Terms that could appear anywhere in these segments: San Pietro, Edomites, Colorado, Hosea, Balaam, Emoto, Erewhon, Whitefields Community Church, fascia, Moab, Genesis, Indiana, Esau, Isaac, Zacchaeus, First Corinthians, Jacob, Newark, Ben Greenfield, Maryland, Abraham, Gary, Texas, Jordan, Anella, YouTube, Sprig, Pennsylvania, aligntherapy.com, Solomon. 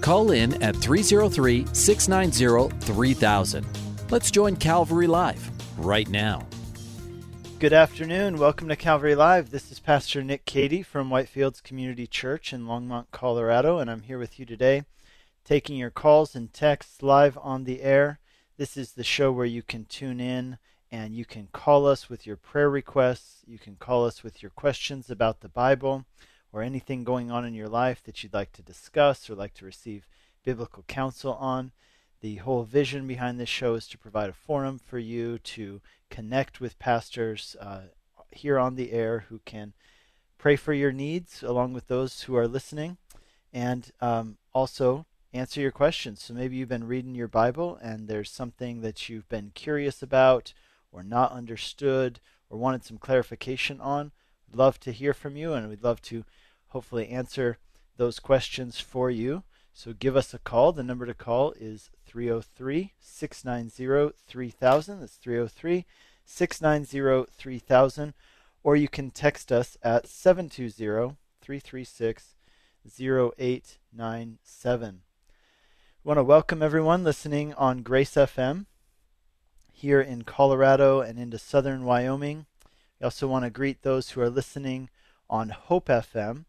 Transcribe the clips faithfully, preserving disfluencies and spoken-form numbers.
Call in at three oh three, six nine oh, three thousand. Let's join Calvary Live right now. Good afternoon. Welcome to Calvary Live. This is Pastor Nick Cady from Whitefields Community Church in Longmont, Colorado, and I'm here with you today taking your calls and texts live on the air. This is the show where you can tune in and you can call us with your prayer requests. You can call us with your questions about the Bible, or anything going on in your life that you'd like to discuss or like to receive biblical counsel on. The whole vision behind this show is to provide a forum for you to connect with pastors uh, here on the air who can pray for your needs along with those who are listening, and um, also answer your questions. So maybe you've been reading your Bible and there's something that you've been curious about or not understood or wanted some clarification on. We'd love to hear from you, and we'd love to hopefully answer those questions for you. So give us a call. The number to call is three oh three, six nine oh, three thousand. That's three oh three, six nine oh, three thousand. Or you can text us at seven two oh, three three six, oh eight nine seven. We want to welcome everyone listening on Grace F M here in Colorado and into southern Wyoming. We also want to greet those who are listening on Hope F M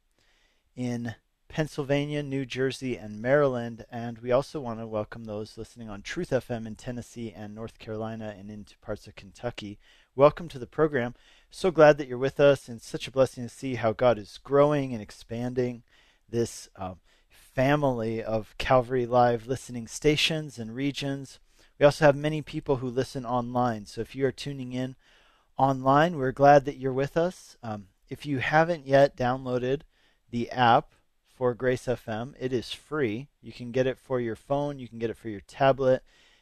in Pennsylvania, New Jersey, and Maryland. And we also want to welcome those listening on Truth F M in Tennessee and North Carolina and into parts of Kentucky. Welcome to the program. So glad that you're with us, and such a blessing to see how God is growing and expanding this um, family of Calvary Live listening stations and regions. We also have many people who listen online. So if you are tuning in online, we're glad that you're with us. Um, if you haven't yet downloaded the app for Grace F M, it is free. You can get it for your phone, you can get it for your tablet,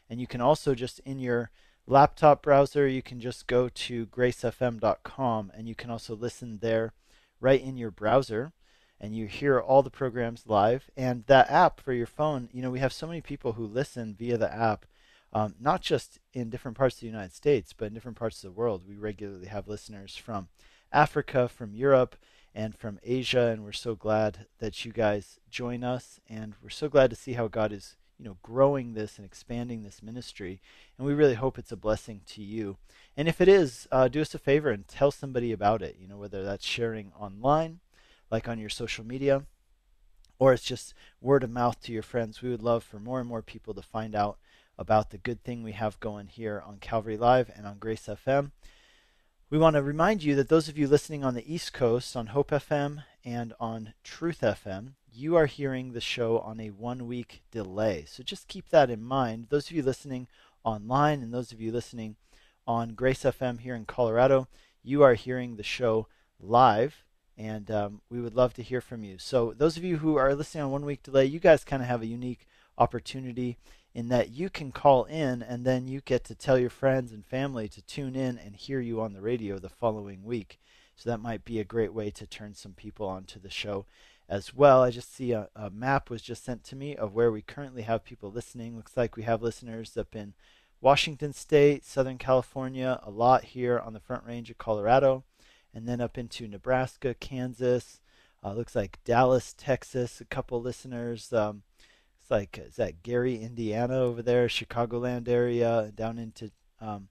and you can also just in your laptop browser, you can just go to grace f m dot com, and you can also listen there right in your browser, and you hear all the programs live. And that app for your phone, you know, we have so many people who listen via the app. Um, not just in different parts of the United States, but in different parts of the world. We regularly have listeners from Africa, from Europe, and from Asia, and we're so glad that you guys join us, and we're so glad to see how God is, you know, growing this and expanding this ministry, and we really hope it's a blessing to you. And if it is, uh, do us a favor and tell somebody about it, you know, whether that's sharing online, like on your social media, or it's just word of mouth to your friends. We would love for more and more people to find out about the good thing we have going here on Calvary Live and on Grace F M. We want to remind you that those of you listening on the East Coast, on Hope F M and on Truth F M, you are hearing the show on a one-week delay. So just keep that in mind. Those of you listening online and those of you listening on Grace F M here in Colorado, you are hearing the show live, and um, we would love to hear from you. So those of you who are listening on one-week delay, you guys kind of have a unique opportunity in that you can call in, and then you get to tell your friends and family to tune in and hear you on the radio the following week. So that might be a great way to turn some people onto the show as well. I just see a, a map was just sent to me of where we currently have people listening. Looks like we have listeners up in Washington State, Southern California, a lot here on the Front Range of Colorado, and then up into Nebraska, Kansas, uh, looks like Dallas, Texas, a couple listeners, um, like, is that Gary, Indiana over there, Chicagoland area, down into um,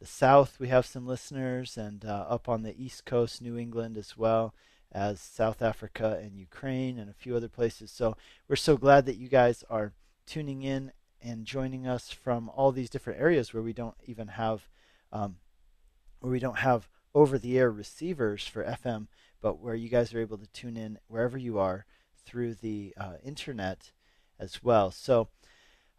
the south. We have some listeners, and uh, up on the East Coast, New England, as well as South Africa and Ukraine and a few other places. So we're so glad that you guys are tuning in and joining us from all these different areas where we don't even have, um, where we don't have over-the-air receivers for F M, but where you guys are able to tune in wherever you are through the uh, internet as well. So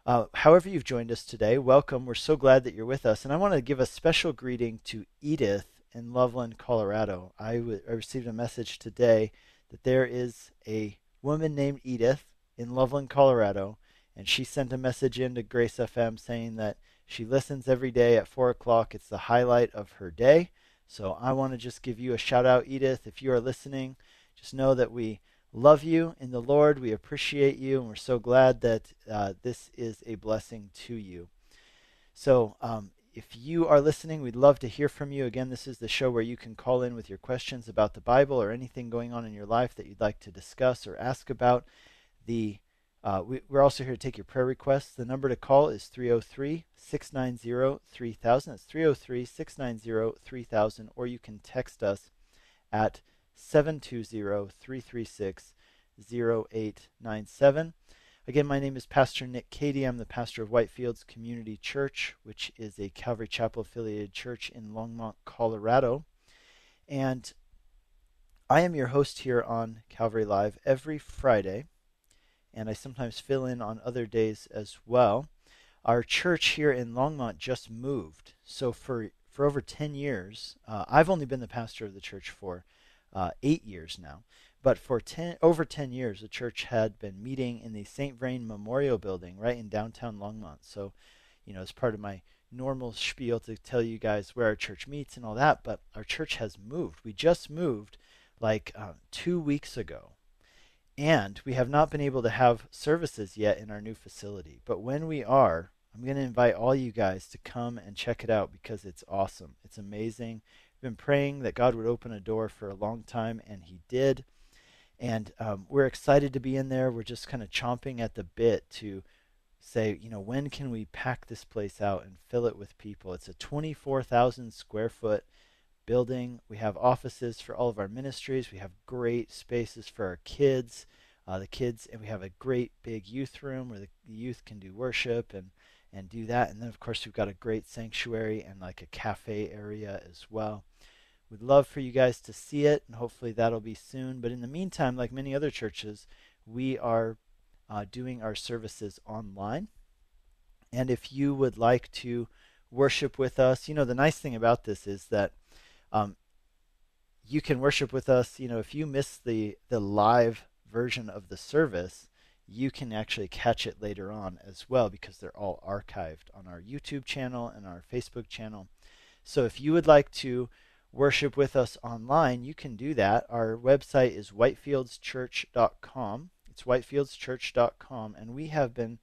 uh, however you've joined us today, welcome. We're so glad that you're with us. And I want to give a special greeting to Edith in Loveland, Colorado. I, w- I received a message today that there is a woman named Edith in Loveland, Colorado, And she sent a message in to Grace F M saying that she listens every day at four o'clock. It's the highlight of her day. So I want to just give you a shout out, Edith. If you are listening, just know that we love you in the Lord. We appreciate you, and we're so glad that uh, this is a blessing to you. So um, if you are listening, we'd love to hear from you. Again, this is the show where you can call in with your questions about the Bible or anything going on in your life that you'd like to discuss or ask about. The Uh, we, we're also here to take your prayer requests. The number to call is three oh three, six nine zero, three thousand. That's three oh three, six nine zero, three thousand. Or you can text us at seven two zero, three three six, zero eight nine seven. Again, my name is Pastor Nick Cady. I'm the pastor of Whitefields Community Church, which is a Calvary Chapel affiliated church in Longmont, Colorado. And I am your host here on Calvary Live every Friday, and I sometimes fill in on other days as well. Our church here in Longmont just moved. So for, for over ten years, uh, I've only been the pastor of the church for uh, eight years now. But for ten, over ten years, the church had been meeting in the Saint Vrain Memorial Building right in downtown Longmont. So, you know, it's part of my normal spiel to tell you guys where our church meets and all that. But our church has moved. We just moved like um, two weeks ago. And we have not been able to have services yet in our new facility. But when we are, I'm going to invite all you guys to come and check it out because it's awesome. It's amazing. We've been praying that God would open a door for a long time, and he did. And um, we're excited to be in there. We're just kind of chomping at the bit to say, you know, when can we pack this place out and fill it with people? It's a twenty-four thousand square foot building. We have offices for all of our ministries. We have great spaces for our kids, uh, the kids, and we have a great big youth room where the youth can do worship and and do that. And then of course we've got a great sanctuary and like a cafe area as well. We'd love for you guys to see it, and hopefully that'll be soon. But in the meantime, like many other churches, we are uh, doing our services online. And if you would like to worship with us, you know, the nice thing about this is that Um, you can worship with us. You know, if you miss the, the live version of the service, you can actually catch it later on as well, because they're all archived on our YouTube channel and our Facebook channel. So if you would like to worship with us online, you can do that. Our website is whitefields church dot com. It's whitefields church dot com. And we have been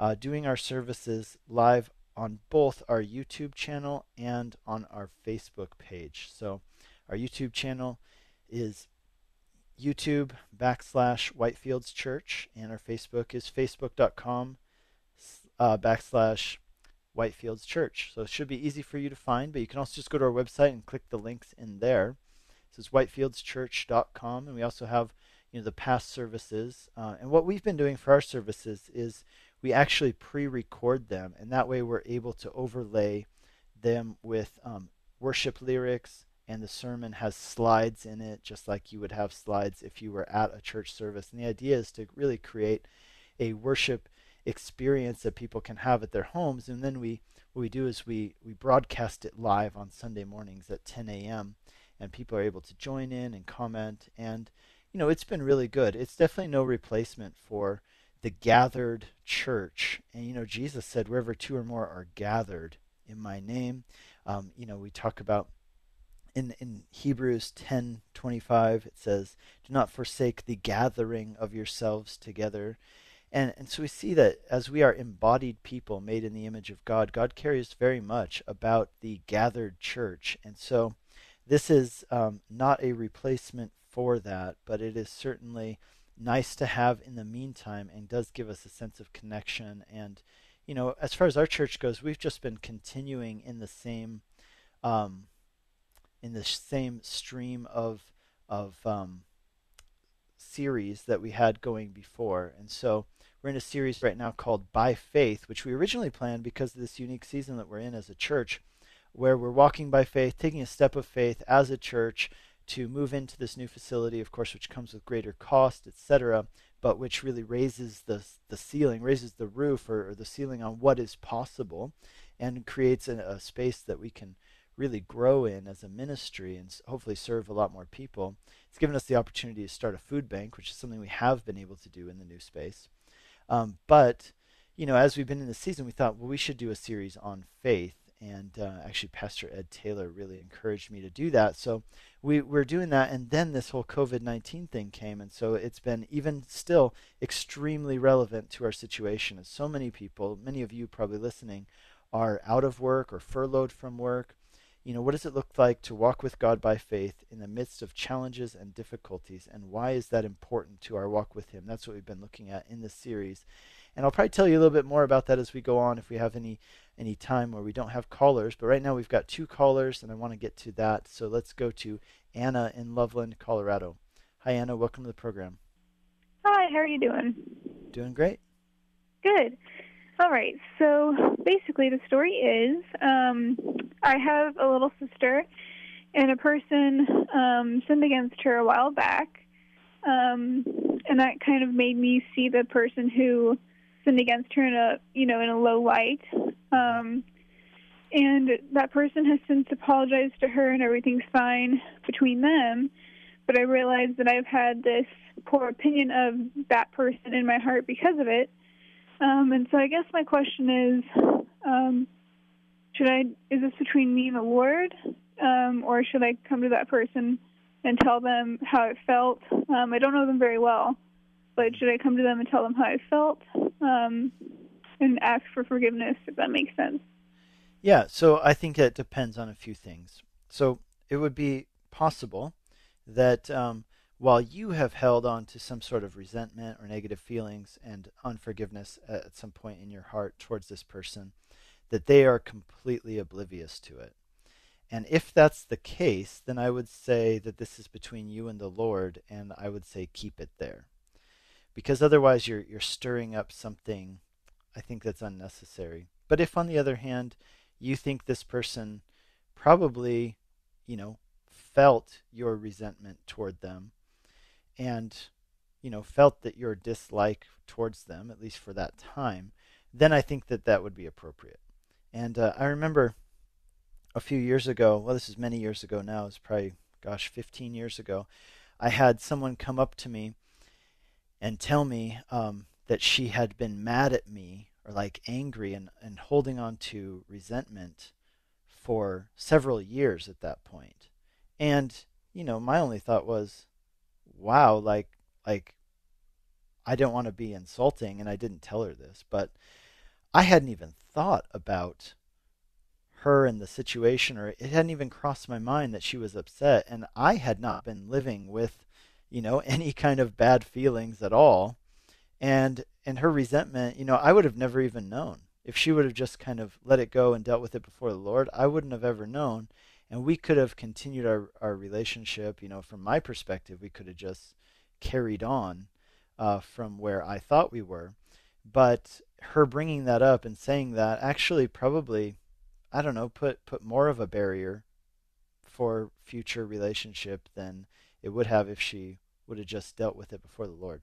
uh, doing our services live on both our YouTube channel and on our Facebook page. So our YouTube channel is YouTube backslash Whitefields Church, and our Facebook is facebook dot com uh, backslash Whitefields Church. So it should be easy for you to find, but you can also just go to our website and click the links in there. This is whitefields church dot com, and we also have, you know, the past services. Uh, and what we've been doing for our services is we actually pre-record them, and that way we're able to overlay them with um, worship lyrics, and the sermon has slides in it, just like you would have slides if you were at a church service. And the idea is to really create a worship experience that people can have at their homes. And then we what we do is we, we broadcast it live on Sunday mornings at ten a m, and people are able to join in and comment. And, you know, it's been really good. It's definitely no replacement for the gathered church. And, you know, Jesus said, wherever two or more are gathered in my name, um, you know, we talk about in, in Hebrews ten twenty-five, it says, do not forsake the gathering of yourselves together. And, and so we see that as we are embodied people made in the image of God, God cares very much about the gathered church. And so this is um, not a replacement for that, but it is certainly nice to have in the meantime, and does give us a sense of connection. And, you know, as far as our church goes, we've just been continuing in the same um, in the same stream of of um, series that we had going before. And so we're in a series right now called By Faith, which we originally planned because of this unique season that we're in as a church, where we're walking by faith, taking a step of faith as a church to move into this new facility, of course, which comes with greater cost, et cetera, but which really raises the, the ceiling, raises the roof or, or the ceiling on what is possible, and creates a, a space that we can really grow in as a ministry and hopefully serve a lot more people. It's given us the opportunity to start a food bank, which is something we have been able to do in the new space. Um, but, you know, as we've been in the season, we thought, well, we should do a series on faith. And uh, actually, Pastor Ed Taylor really encouraged me to do that. So we, we're doing that. And then this whole COVID nineteen thing came. And so it's been even still extremely relevant to our situation. As so many people, many of you probably listening, are out of work or furloughed from work. You know, what does it look like to walk with God by faith in the midst of challenges and difficulties? And why is that important to our walk with Him? That's what we've been looking at in this series. And I'll probably tell you a little bit more about that as we go on, if we have any any time where we don't have callers. But right now we've got two callers, and I want to get to that. So let's go to Anna in Loveland, Colorado. Hi, Anna. Welcome to the program. Hi. How are you doing? Doing great. Good. All right. So basically the story is um, I have a little sister, and a person um, sinned against her a while back. Um, and that kind of made me see the person who sinned against her in a, you know, in a low light. Um, and that person has since apologized to her, and everything's fine between them. But I realized that I've had this poor opinion of that person in my heart because of it. Um, and so I guess my question is, um, should I, is this between me and the Lord? Um, or should I come to that person and tell them how it felt? Um, I don't know them very well, but should I come to them and tell them how I felt um, and ask for forgiveness, if that makes sense? Yeah, so I think that depends on a few things. So it would be possible that um, while you have held on to some sort of resentment or negative feelings and unforgiveness at some point in your heart towards this person, that they are completely oblivious to it. And if that's the case, then I would say that this is between you and the Lord, and I would say keep it there. Because otherwise you're you're stirring up something, I think, that's unnecessary. But if, on the other hand, you think this person probably, you know, felt your resentment toward them and, you know, felt that your dislike towards them, at least for that time, then I think that that would be appropriate. And uh, I remember a few years ago, well, this is many years ago now, it's probably, gosh, fifteen years ago, I had someone come up to me and tell me um, that she had been mad at me, or like angry and, and holding on to resentment for several years at that point. And, you know, my only thought was, wow, like, like I don't want to be insulting, and I didn't tell her this, but I hadn't even thought about her and the situation, or it hadn't even crossed my mind that she was upset. And I had not been living with, you know, any kind of bad feelings at all. And, and her resentment, you know, I would have never even known. If she would have just kind of let it go and dealt with it before the Lord, I wouldn't have ever known. And we could have continued our, our relationship, you know, from my perspective, we could have just carried on uh, from where I thought we were. But her bringing that up and saying that actually probably, I don't know, put, put more of a barrier for future relationship than it would have if she would have just dealt with it before the Lord.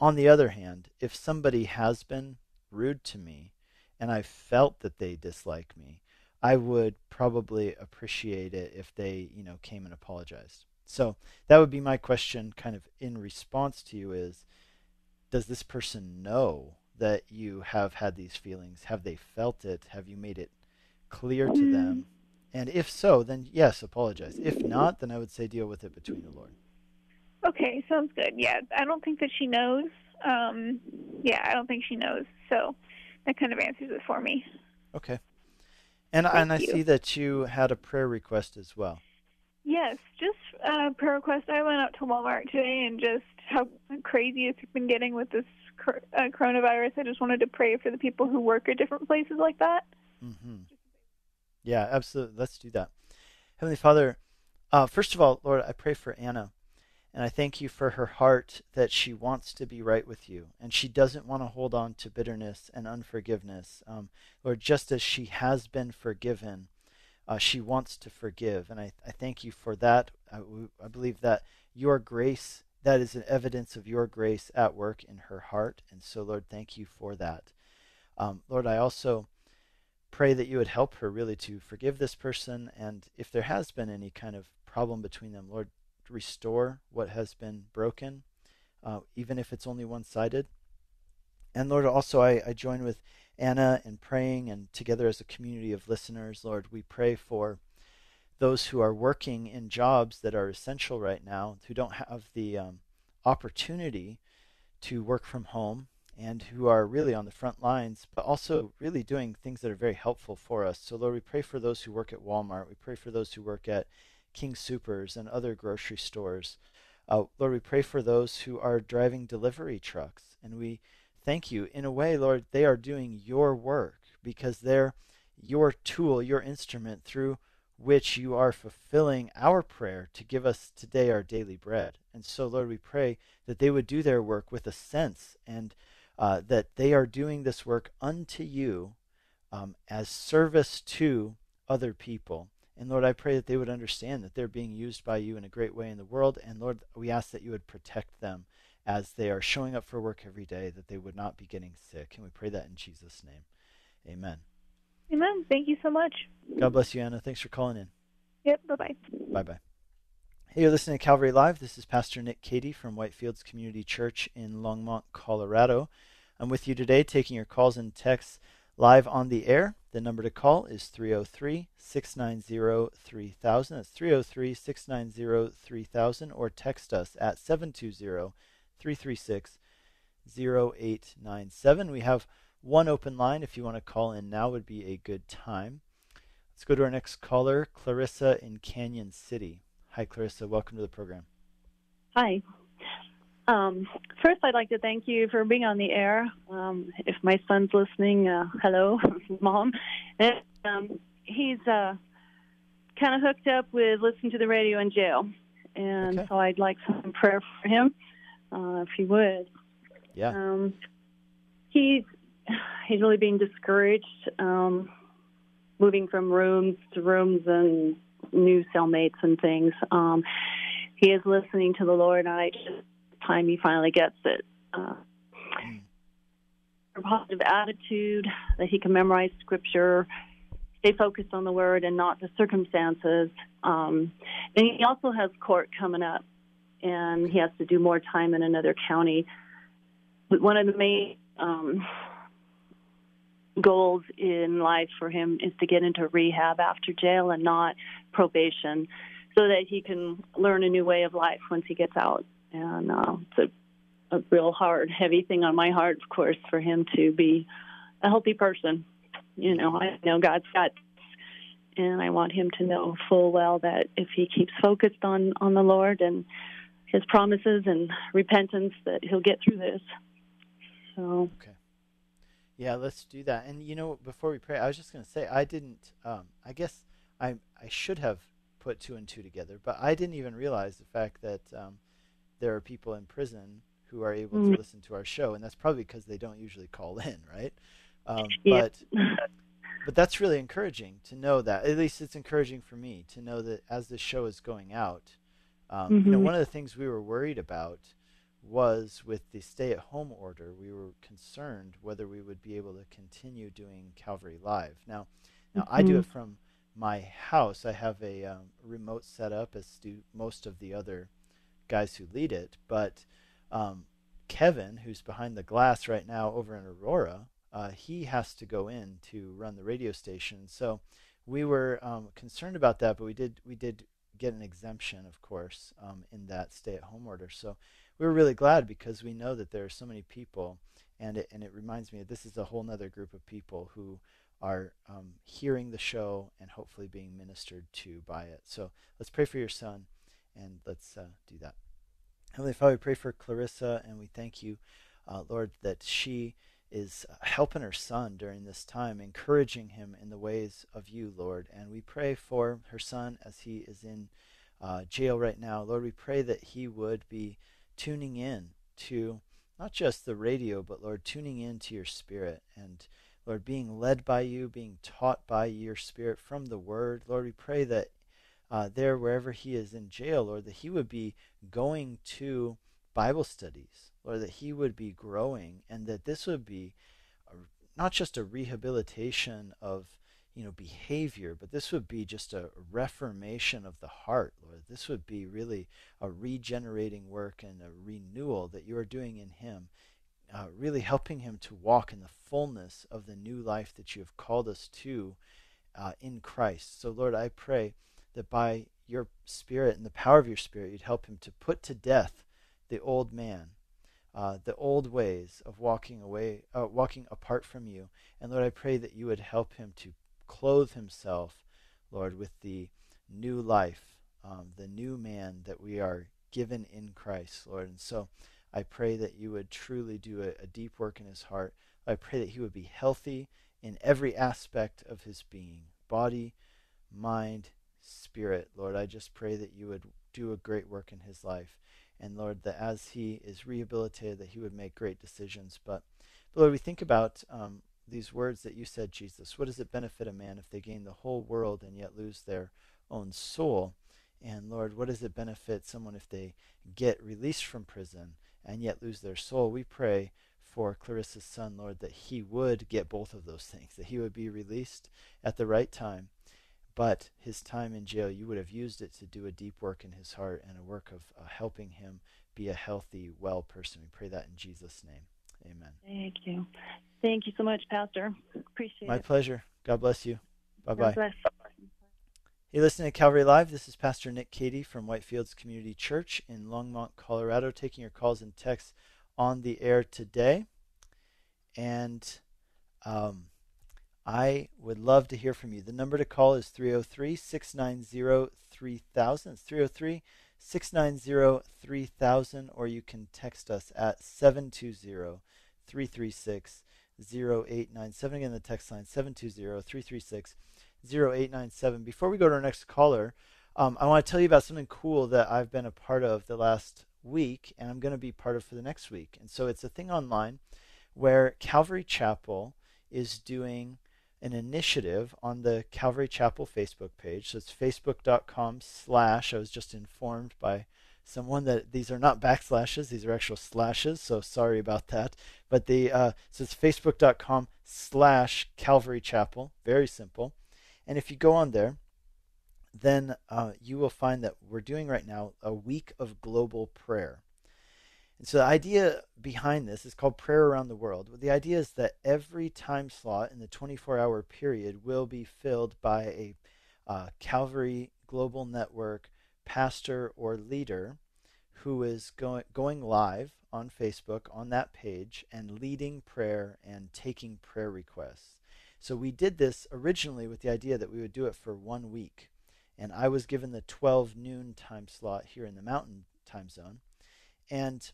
On the other hand, if somebody has been rude to me and I felt that they dislike me, I would probably appreciate it if they, you know, came and apologized. So that would be my question kind of in response to you is, does this person know that you have had these feelings? Have they felt it? Have you made it clear to them? And if so, then yes, apologize. If not, then I would say deal with it between the Lord. Okay, sounds good. Yeah, I don't think that she knows. Um, yeah, I don't think she knows. So that kind of answers it for me. Okay. And, and I see that you had a prayer request as well. Yes, just a prayer request. I went out to Walmart today, and just how crazy it's been getting with this coronavirus. I just wanted to pray for the people who work at different places like that. Mm-hmm. Yeah, absolutely. Let's do that. Heavenly Father, uh, first of all, Lord, I pray for Anna, and I thank you for her heart, that she wants to be right with you, and she doesn't want to hold on to bitterness and unforgiveness. Um, Lord, just as she has been forgiven, uh, she wants to forgive, and I, I thank you for that. I, I believe that your grace, that is an evidence of your grace at work in her heart, and so, Lord, thank you for that. Um, Lord, I also pray that you would help her really to forgive this person, and if there has been any kind of problem between them, Lord, restore what has been broken, uh, even if it's only one-sided. And Lord, also I, I join with Anna in praying, and together as a community of listeners, Lord, we pray for those who are working in jobs that are essential right now, who don't have the um, opportunity to work from home, and who are really on the front lines, but also really doing things that are very helpful for us. So Lord, we pray for those who work at Walmart. We pray for those who work at King Supers and other grocery stores. Uh, Lord, we pray for those who are driving delivery trucks, and we thank you. In a way, Lord, they are doing your work because they're your tool, your instrument through which you are fulfilling our prayer to give us today our daily bread. And so, Lord, we pray that they would do their work with a sense, and uh, that they are doing this work unto you um, as service to other people. And, Lord, I pray that they would understand that they're being used by you in a great way in the world. And, Lord, we ask that you would protect them as they are showing up for work every day, that they would not be getting sick. And we pray that in Jesus' name. Amen. Amen. Thank you so much. God bless you, Anna. Thanks for calling in. Yep. Bye-bye. Bye-bye. Hey, you're listening to Calvary Live. This is Pastor Nick Cady from Whitefields Community Church in Longmont, Colorado. I'm with you today taking your calls and texts live on the air. The number to call is three oh three, six nine zero, three thousand. That's three oh three, six nine zero, three thousand. Or text us at seven two zero, three three six, zero eight nine seven. We have one open line. If you want to call in now would be a good time. Let's go to our next caller, Clarissa in Canyon City. Hi, Clarissa. Welcome to the program. Hi. Um, first, I'd like to thank you for being on the air. Um, if my son's listening, uh, hello, Mom. And, um, he's uh, kind of hooked up with listening to the radio in jail. And okay. So I'd like some prayer for him, uh, if he would. Yeah. Um, he's... He's really being discouraged, um, moving from rooms to rooms and new cellmates and things. Um, he is listening to the Lord, and I just time he finally gets it. Uh, a positive attitude, that he can memorize Scripture, stay focused on the Word and not the circumstances. Um, and he also has court coming up, and he has to do more time in another county. But one of the main... Um, goals in life for him is to get into rehab after jail and not probation, so that he can learn a new way of life once he gets out. And uh, it's a, a real hard, heavy thing on my heart, of course, for him to be a healthy person. You know, I know God's got, and I want him to know full well that if he keeps focused on, on the Lord and his promises and repentance, that he'll get through this. So... Okay. Yeah, let's do that. And, you know, before we pray, I was just going to say, I didn't, um, I guess I I should have put two and two together, but I didn't even realize the fact that um, there are people in prison who are able mm. to listen to our show, and that's probably because they don't usually call in, right? Um, yeah. But but that's really encouraging to know that. At least it's encouraging for me to know that as this show is going out, um, mm-hmm. you know, one of the things we were worried about was with the stay-at-home order, we were concerned whether we would be able to continue doing Calvary Live. Now, now mm-hmm. I do it from my house. I have a um, remote setup, as do most of the other guys who lead it. But um, Kevin, who's behind the glass right now over in Aurora, uh, he has to go in to run the radio station. So we were um, concerned about that, but we did we did get an exemption, of course, um, in that stay-at-home order. So we were really glad because we know that there are so many people, and it, and it reminds me that this is a whole other group of people who are um, hearing the show and hopefully being ministered to by it. So let's pray for your son, and let's uh, do that. Heavenly Father, we pray for Clarissa, and we thank you, uh, Lord, that she is helping her son during this time, encouraging him in the ways of you, Lord. And we pray for her son as he is in uh, jail right now. Lord, we pray that he would be tuning in to not just the radio, but, Lord, tuning in to your Spirit. And, Lord, being led by you, being taught by your Spirit from the Word. Lord, we pray that uh, there, wherever he is in jail, Lord, that he would be going to Bible studies, Lord, that he would be growing, and that this would be a, not just a rehabilitation of, you know, behavior, but this would be just a reformation of the heart, Lord. This would be really a regenerating work and a renewal that you are doing in him, uh, really helping him to walk in the fullness of the new life that you have called us to uh, in Christ. So, Lord, I pray that by your Spirit and the power of your Spirit, you'd help him to put to death the old man, uh, the old ways of walking away, uh, walking apart from you. And, Lord, I pray that you would help him to clothe himself, Lord, with the new life, um, the new man that we are given in Christ, Lord. And so I pray that you would truly do a, a deep work in his heart. I pray that he would be healthy in every aspect of his being, body, mind, spirit. Lord, I just pray that you would do a great work in his life. And Lord, that as he is rehabilitated, that he would make great decisions. But, but Lord, we think about um, these words that you said, Jesus. What does it benefit a man if they gain the whole world and yet lose their own soul? And Lord, what does it benefit someone if they get released from prison and yet lose their soul? We pray for Clarissa's son, Lord, that he would get both of those things, that he would be released at the right time, but his time in jail, you would have used it to do a deep work in his heart and a work of uh, helping him be a healthy, well person. We pray that in Jesus' name. Amen. Thank you. Thank you so much, Pastor. Appreciate My it. My pleasure. God bless you. Bye-bye. God bless. Hey, listen to Calvary Live. This is Pastor Nick Cady from Whitefields Community Church in Longmont, Colorado, taking your calls and texts on the air today. And um, I would love to hear from you. The number to call is three oh three, six nine zero, three thousand. It's three oh three, six nine zero, three thousand, or you can text us at seven two zero, three three six, zero eight nine seven. Again, the text line seven two zero, three three six, zero eight nine seven. zero eight nine seven. Before we go to our next caller, um, I want to tell you about something cool that I've been a part of the last week, and I'm going to be part of for the next week. And so it's a thing online where Calvary Chapel is doing an initiative on the Calvary Chapel Facebook page. So it's facebook.com slash, I was just informed by someone that these are not backslashes, these are actual slashes, so sorry about that. But the uh, so it's facebook.com slash Calvary Chapel, very simple. And if you go on there, then uh, you will find that we're doing right now a week of global prayer. And so the idea behind this is called Prayer Around the World. The idea is that every time slot in the twenty-four hour period will be filled by a uh, Calvary Global Network pastor or leader who is going, going live on Facebook on that page and leading prayer and taking prayer requests. So we did this originally with the idea that we would do it for one week. And I was given the twelve noon time slot here in the mountain time zone. And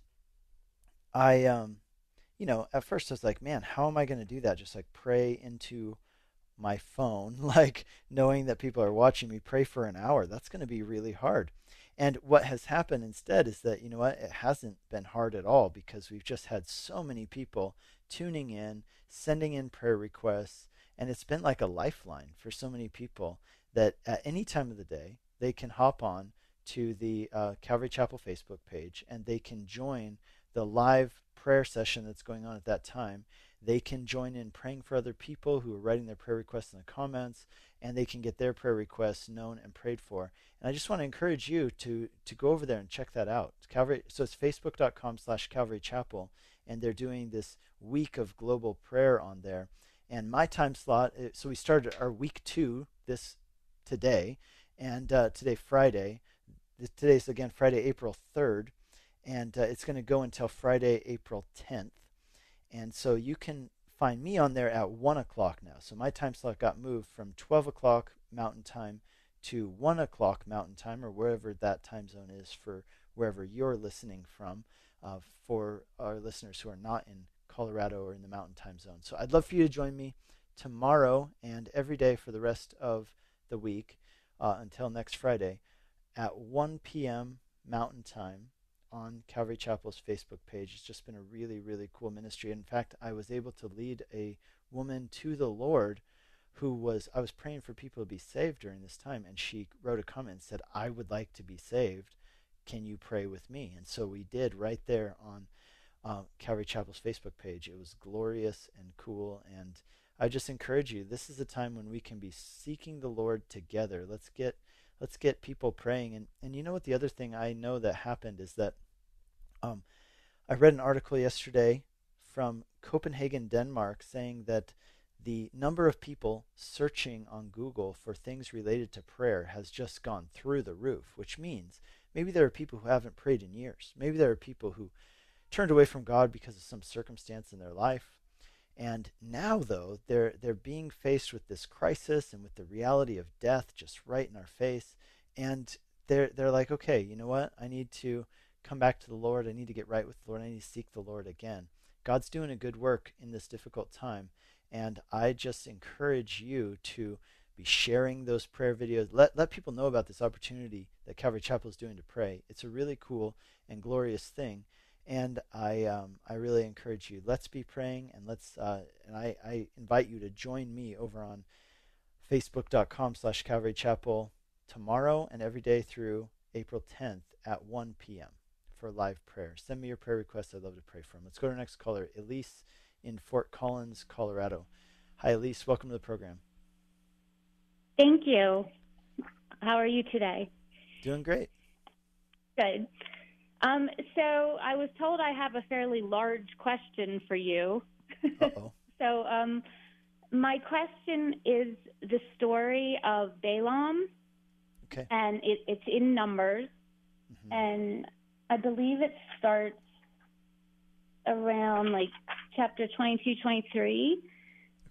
I, um, you know, at first I was like, man, how am I going to do that? Just like pray into my phone, like knowing that people are watching me pray for an hour. That's going to be really hard. And what has happened instead is that, you know what, it hasn't been hard at all because we've just had so many people tuning in, sending in prayer requests, and it's been like a lifeline for so many people that at any time of the day, they can hop on to the uh, Calvary Chapel Facebook page and they can join the live prayer session that's going on at that time. They can join in praying for other people who are writing their prayer requests in the comments, and they can get their prayer requests known and prayed for. And I just want to encourage you to to go over there and check that out. Calvary, so it's facebook.com slash Calvary Chapel, and they're doing this week of global prayer on there. And my time slot, so we started our week two this today, and uh, today Friday, today's again Friday, April third, and uh, it's going to go until Friday, April tenth. And so you can find me on there at one o'clock now. So my time slot got moved from twelve o'clock Mountain Time to one o'clock Mountain Time, or wherever that time zone is for wherever you're listening from, uh, for our listeners who are not in Colorado or in the Mountain Time zone. So I'd love for you to join me tomorrow and every day for the rest of the week uh, until next Friday at one p.m. Mountain Time on Calvary Chapel's Facebook page. It's just been a really, really cool ministry. In fact, I was able to lead a woman to the Lord who was, I was praying for people to be saved during this time, and she wrote a comment and said, I would like to be saved. Can you pray with me? And so we did right there on uh, Calvary Chapel's Facebook page. It was glorious and cool, and I just encourage you, this is a time when we can be seeking the Lord together. Let's get Let's get people praying. And, and you know what the other thing I know that happened is that um, I read an article yesterday from Copenhagen, Denmark, saying that the number of people searching on Google for things related to prayer has just gone through the roof, which means maybe there are people who haven't prayed in years. Maybe there are people who turned away from God because of some circumstance in their life. And now, though, they're, they're being faced with this crisis and with the reality of death just right in our face. And they're, they're like, okay, you know what? I need to come back to the Lord. I need to get right with the Lord. I need to seek the Lord again. God's doing a good work in this difficult time. And I just encourage you to be sharing those prayer videos. Let, let people know about this opportunity that Calvary Chapel is doing to pray. It's a really cool and glorious thing. And I um, I really encourage you. Let's be praying, and let's uh, and I, I invite you to join me over on Facebook dot com slash Calvary Chapel tomorrow and every day through April tenth at one p.m. for live prayer. Send me your prayer requests. I'd love to pray for them. Let's go to our next caller, Elise in Fort Collins, Colorado. Hi, Elise. Welcome to the program. Thank you. How are you today? Doing great. Good. Um, so I was told I have a fairly large question for you. Uh-oh. So um, my question is the story of Balaam, okay. and it, it's in Numbers, mm-hmm. and I believe it starts around like chapter twenty-two, twenty-three.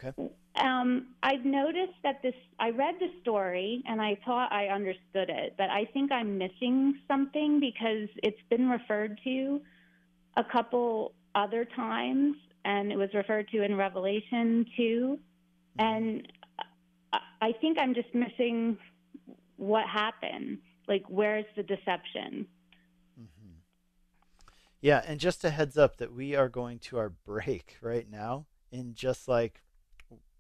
Okay. Um, I've noticed that this, I read the story and I thought I understood it, but I think I'm missing something because it's been referred to a couple other times, and it was referred to in Revelation two, and I think I'm just missing what happened. Like, where's the deception? Mm-hmm. Yeah, and just a heads up that we are going to our break right now in just like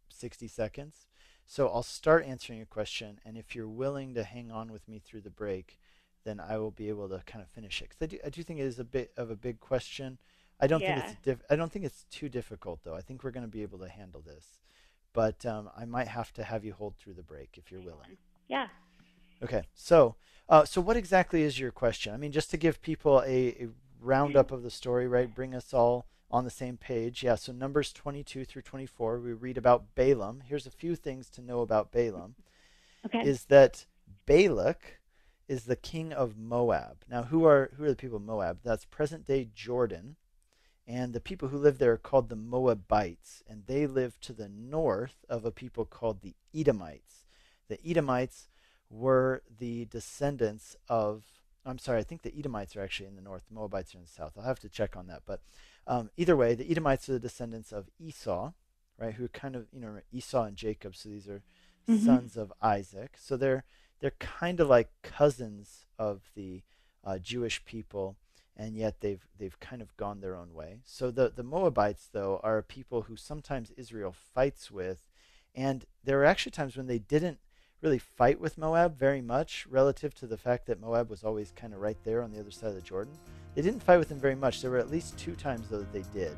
sixty seconds. So I'll start answering your question, and if you're willing to hang on with me through the break, then I will be able to kind of finish it. Because I do, I do think it is a bit of a big question. I don't yeah. think it's diff- I don't think it's too difficult, though. I think we're going to be able to handle this. But um, I might have to have you hold through the break if you're willing. Yeah. Okay. So, uh, so what exactly is your question? I mean, just to give people a, a roundup of the story, right? Bring us all on the same page. Yeah, so Numbers twenty-two through twenty-four, we read about Balaam. Here's a few things to know about Balaam. Okay. Is that Balak is the king of Moab. Now, who are who are the people of Moab? That's present-day Jordan. And the people who live there are called the Moabites. And they live to the north of a people called the Edomites. The Edomites were the descendants of... I'm sorry, I think the Edomites are actually in the north. The Moabites are in the south. I'll have to check on that, but... Um, either way, the Edomites are the descendants of Esau, right? Who kind of, you know, Esau and Jacob. So these are mm-hmm. sons of Isaac. So they're they're kind of like cousins of the uh, Jewish people, and yet they've they've kind of gone their own way. So the the Moabites, though, are a people who sometimes Israel fights with, and there were actually times when they didn't really fight with Moab very much, relative to the fact that Moab was always kind of right there on the other side of the Jordan. They didn't fight with them very much. There were at least two times, though, that they did.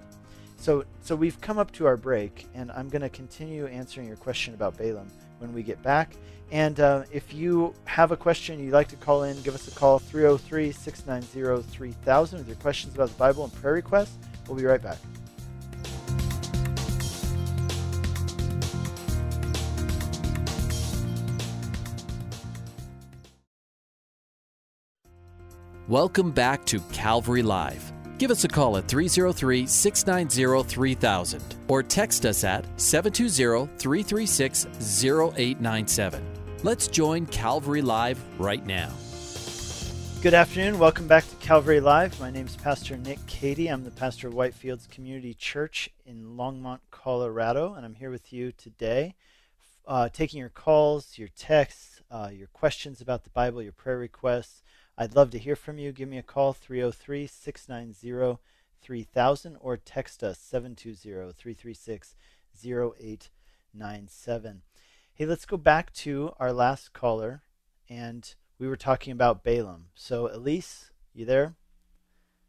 So so we've come up to our break, and I'm going to continue answering your question about Balaam when we get back. And uh, if you have a question you'd like to call in, give us a call, three oh three, six nine oh, three thousand, with your questions about the Bible and prayer requests. We'll be right back. Welcome back to Calvary Live. Give us a call at three oh three, six nine oh, three thousand or text us at seven two zero, three three six, zero eight nine seven. Let's join Calvary Live right now. Good afternoon. Welcome back to Calvary Live. My name is Pastor Nick Cady. I'm the pastor of Whitefields Community Church in Longmont, Colorado, and I'm here with you today uh, taking your calls, your texts, uh, your questions about the Bible, your prayer requests. I'd love to hear from you. Give me a call, three oh three, six nine oh, three thousand, or text us, seven two zero, three three six, zero eight nine seven. Hey, let's go back to our last caller, and we were talking about Balaam. So, Elise, you there?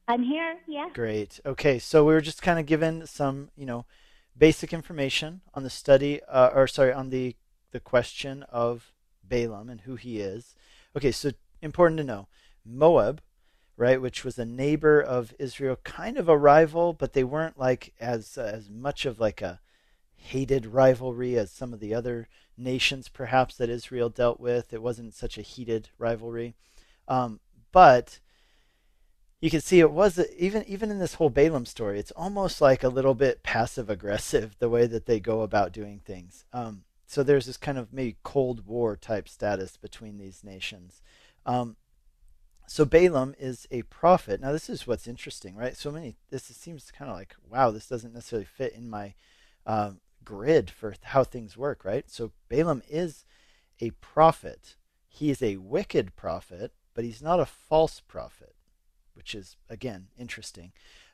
I'm here, yeah. Great. Okay, so we were just kind of given some, you know, basic information on the study, uh, or sorry, on the, the question of Balaam and who he is. Okay, so important to know. Moab right, which was a neighbor of Israel, kind of a rival, but they weren't like as uh, as much of like a hated rivalry as some of the other nations perhaps that Israel dealt with. It wasn't such a heated rivalry. Um, but you can see it was, even even in this whole Balaam story, it's almost like a little bit passive-aggressive the way that they go about doing things. Um, so there's this kind of maybe Cold War type status between these nations. Um, so Balaam is a prophet. Now this is what's interesting, right? So many, this seems kind of like, wow, this doesn't necessarily fit in my uh, grid for how things work, right? So Balaam is a prophet. He is a wicked prophet, but he's not a false prophet, which is, again, interesting.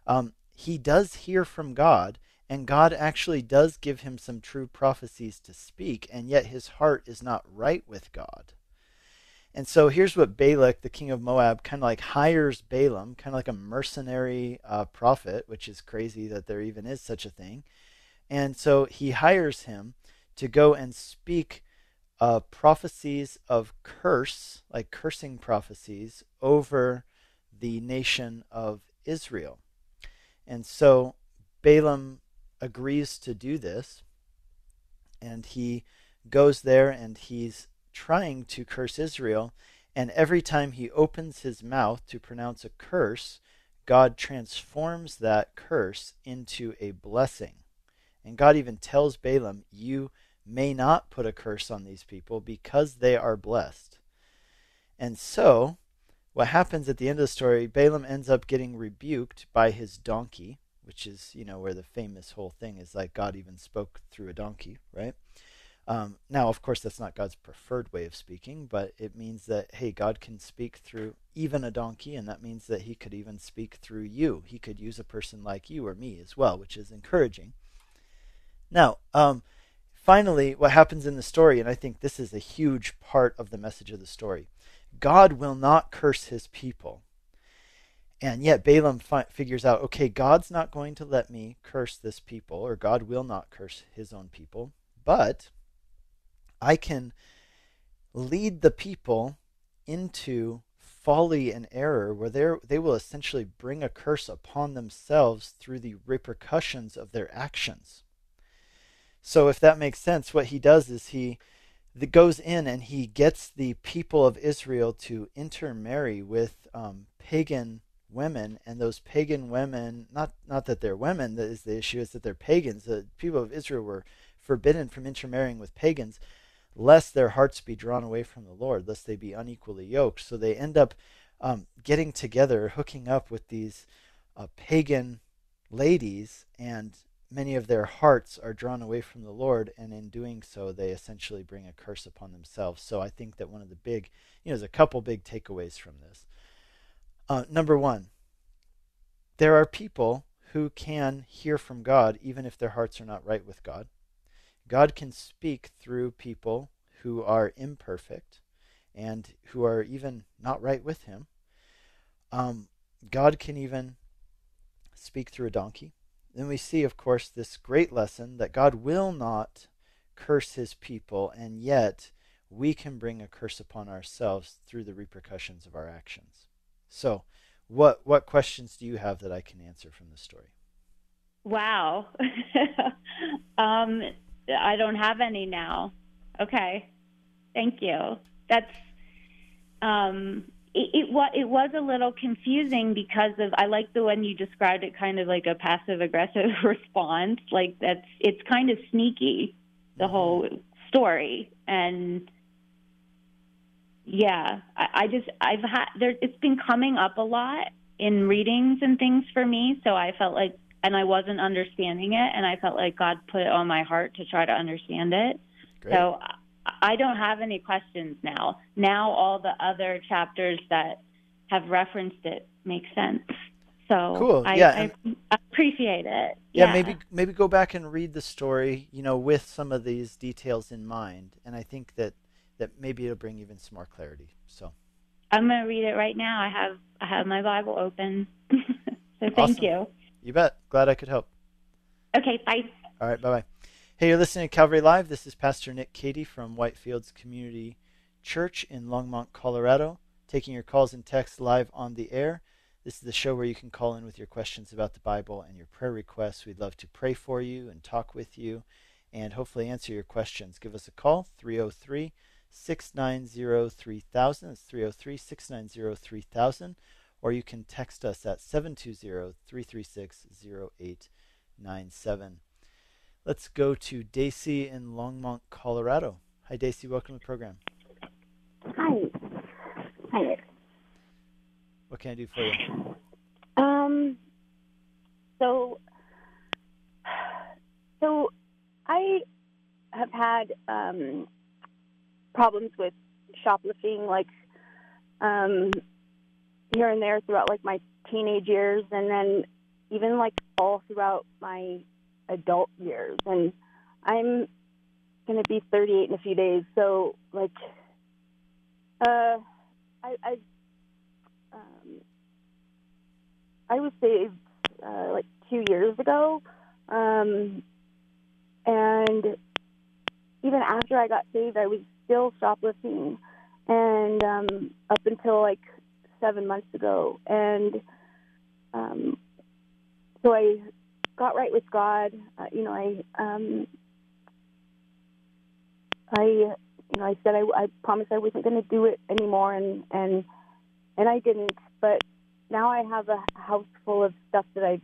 Um, he does hear from God, and God actually does give him some true prophecies to speak, and yet his heart is not right with God. And so here's what Balak, the king of Moab, kind of like hires Balaam, kind of like a mercenary uh, prophet, which is crazy that there even is such a thing. And so he hires him to go and speak uh, prophecies of curse, like cursing prophecies, over the nation of Israel. And so Balaam agrees to do this, and he goes there and he's trying to curse Israel, and every time he opens his mouth to pronounce a curse, God transforms that curse into a blessing. And God even tells Balaam, you may not put a curse on these people because they are blessed. And so what happens at the end of the story, Balaam ends up getting rebuked by his donkey, which is, you know, where the famous whole thing is like God even spoke through a donkey, right? Um, now, of course, that's not God's preferred way of speaking, but it means that, hey, God can speak through even a donkey, and that means that he could even speak through you. He could use a person like you or me as well, which is encouraging. Now, um, finally, what happens in the story, and I think this is a huge part of the message of the story, God will not curse his people. And yet Balaam fi- figures out, okay, God's not going to let me curse this people, or God will not curse his own people, but I can lead the people into folly and error where they will essentially bring a curse upon themselves through the repercussions of their actions. So if that makes sense, what he does is he that goes in and he gets the people of Israel to intermarry with um, pagan women, and those pagan women, not not that they're women, that is the issue, is that they're pagans. The people of Israel were forbidden from intermarrying with pagans, lest their hearts be drawn away from the Lord, lest they be unequally yoked. So they end up um, getting together, hooking up with these uh, pagan ladies, and many of their hearts are drawn away from the Lord, and in doing so, they essentially bring a curse upon themselves. So I think that one of the big, you know, there's a couple big takeaways from this. Uh, number one, there are people who can hear from God even if their hearts are not right with God. God can speak through people who are imperfect and who are even not right with him. Um, God can even speak through a donkey. Then we see, of course, this great lesson that God will not curse his people, and yet we can bring a curse upon ourselves through the repercussions of our actions. So what what questions do you have that I can answer from the story? Wow. um, I don't have any now. Okay. Thank you. That's... Um, It, it, was, it was a little confusing because of, I like the one you described it kind of like a passive-aggressive response. Like, that's, it's kind of sneaky, the whole story. And, yeah, I, I just, I've had, there, it's been coming up a lot in readings and things for me. So I felt like, and I wasn't understanding it, and I felt like God put it on my heart to try to understand it. Great. So I don't have any questions now. Now all the other chapters that have referenced it make sense. So cool. I, yeah. I, I appreciate it. Yeah, yeah, maybe maybe go back and read the story, you know, with some of these details in mind. And I think that, that maybe it'll bring even some more clarity. So I'm gonna read it right now. I have I have my Bible open. So thank awesome. you. You bet. Glad I could help. Okay, bye. All right, bye bye. Hey, you're listening to Calvary Live. This is Pastor Nick Cady from Whitefields Community Church in Longmont, Colorado, taking your calls and texts live on the air. This is the show where you can call in with your questions about the Bible and your prayer requests. We'd love to pray for you and talk with you and hopefully answer your questions. Give us a call, three oh three, six nine zero, three thousand. That's three oh three, six nine zero, three thousand. Or you can text us at seven two zero, three three six, zero eight nine seven. Let's go to Daisy in Longmont, Colorado. Hi, Daisy. Welcome to the program. Hi. Hi. What can I do for you? Um. So, so I have had um, problems with shoplifting, like um, here and there throughout like my teenage years, and then even like all throughout my adult years, and I'm going to be thirty-eight in a few days, so like uh I I um I was saved uh like two years ago, um and even after I got saved I was still shoplifting, and um up until like seven months ago, and um so I got right with God. Uh, you know, I, um, I, you know, I said I, I promised I wasn't going to do it anymore, and, and and I didn't. But now I have a house full of stuff that I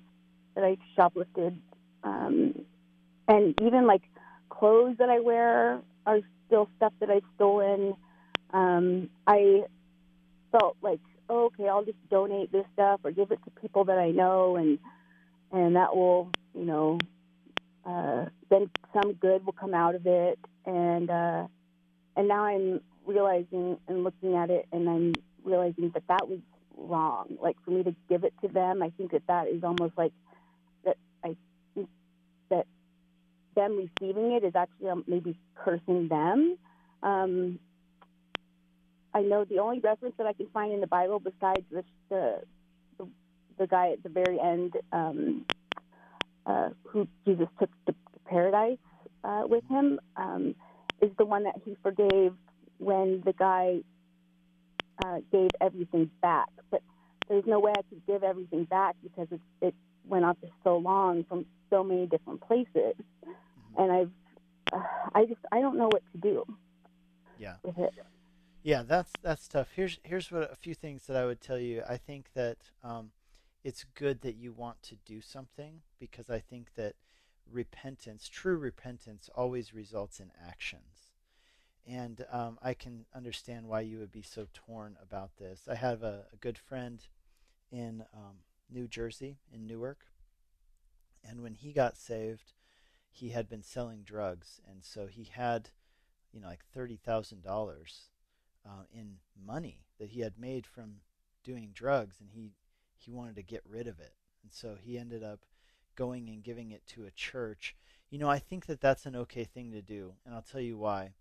that I shoplifted, um, and even like clothes that I wear are still stuff that I've stolen. Um, I felt like, oh, okay, I'll just donate this stuff or give it to people that I know, and. And that will, you know, uh, then some good will come out of it. And uh, and now I'm realizing and looking at it, and I'm realizing that that was wrong. Like, for me to give it to them, I think that that is almost like that I think that them receiving it is actually maybe cursing them. Um, I know the only reference that I can find in the Bible besides the, the the guy at the very end um, uh, who Jesus took to paradise uh, with him, um, is the one that he forgave when the guy uh, gave everything back. But there's no way I could give everything back because it, it went on for so long from so many different places. Mm-hmm. And I've, uh, I just, I don't know what to do. Yeah. With it. Yeah, that's, that's tough. Here's, here's what a few things that I would tell you. I think that, um, it's good that you want to do something, because I think that repentance, true repentance, always results in actions. And um, I can understand why you would be so torn about this. I have a, a good friend in um, New Jersey, in Newark. And when he got saved, he had been selling drugs. And so he had, you know, like thirty thousand dollars uh, in money that he had made from doing drugs. And he He wanted to get rid of it. And so he ended up going and giving it to a church. You know, I think that that's an okay thing to do. And I'll tell you why.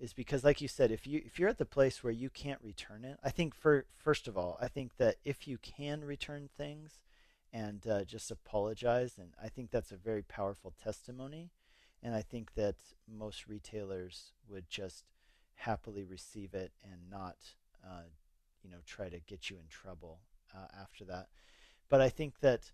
Is because, like you said, if, you, if you're at the place where you can't return it, I think, for, first of all, I think that if you can return things and uh, just apologize, and I think that's a very powerful testimony. And I think that most retailers would just happily receive it and not, uh, you know, try to get you in trouble. Uh, after that. But I think that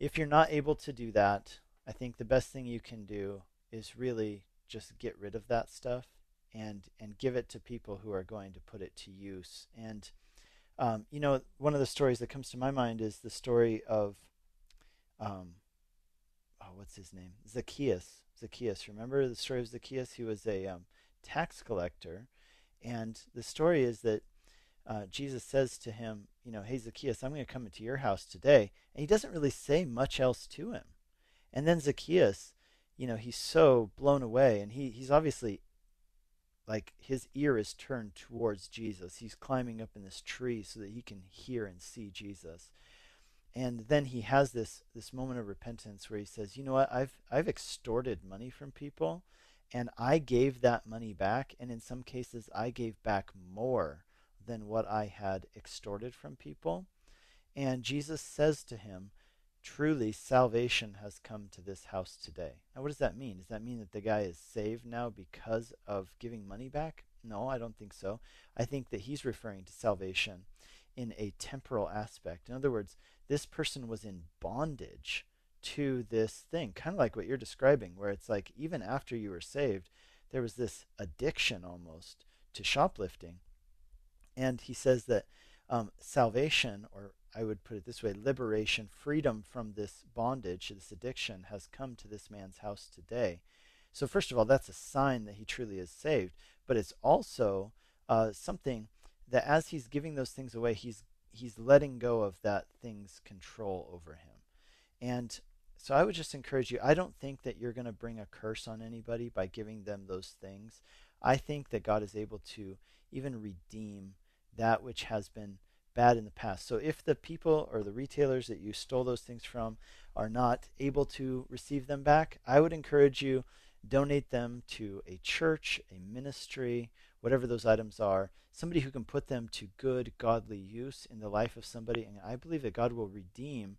if you're not able to do that, I think the best thing you can do is really just get rid of that stuff and and give it to people who are going to put it to use. And um, you know, one of the stories that comes to my mind is the story of um, oh, what's his name? Zacchaeus. Zacchaeus. Remember the story of Zacchaeus? He was a um, tax collector, and the story is that Uh, Jesus says to him, you know, hey, Zacchaeus, I'm going to come into your house today. And he doesn't really say much else to him. And then Zacchaeus, you know, he's so blown away. And he he's obviously, like, his ear is turned towards Jesus. He's climbing up in this tree so that he can hear and see Jesus. And then he has this this moment of repentance where he says, you know what, I've I've extorted money from people, and I gave that money back. And in some cases, I gave back more than what I had extorted from people. And Jesus says to him, truly salvation has come to this house today. Now, what does that mean? Does that mean that the guy is saved now because of giving money back? No, I don't think so. I think that he's referring to salvation in a temporal aspect. In other words, this person was in bondage to this thing, kind of like what you're describing, where it's like even after you were saved, there was this addiction almost to shoplifting. And he says that um, salvation, or I would put it this way, liberation, freedom from this bondage, this addiction, has come to this man's house today. So first of all, that's a sign that he truly is saved, but it's also uh, something that as he's giving those things away, he's he's letting go of that thing's control over him. And so I would just encourage you, I don't think that you're going to bring a curse on anybody by giving them those things. I think that God is able to even redeem that which has been bad in the past. So if the people or the retailers that you stole those things from are not able to receive them back, I would encourage you, donate them to a church, a ministry, whatever those items are, somebody who can put them to good, godly use in the life of somebody. And I believe that God will redeem,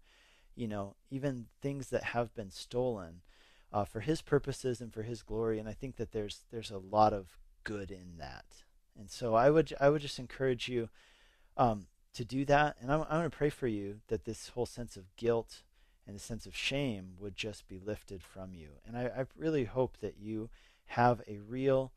you know, even things that have been stolen uh, for his purposes and for his glory. And I think that there's there's a lot of good in that. And so I would I would just encourage you um, to do that. And I'm, I'm going to pray for you that this whole sense of guilt and the sense of shame would just be lifted from you. And I, I really hope that you have a real,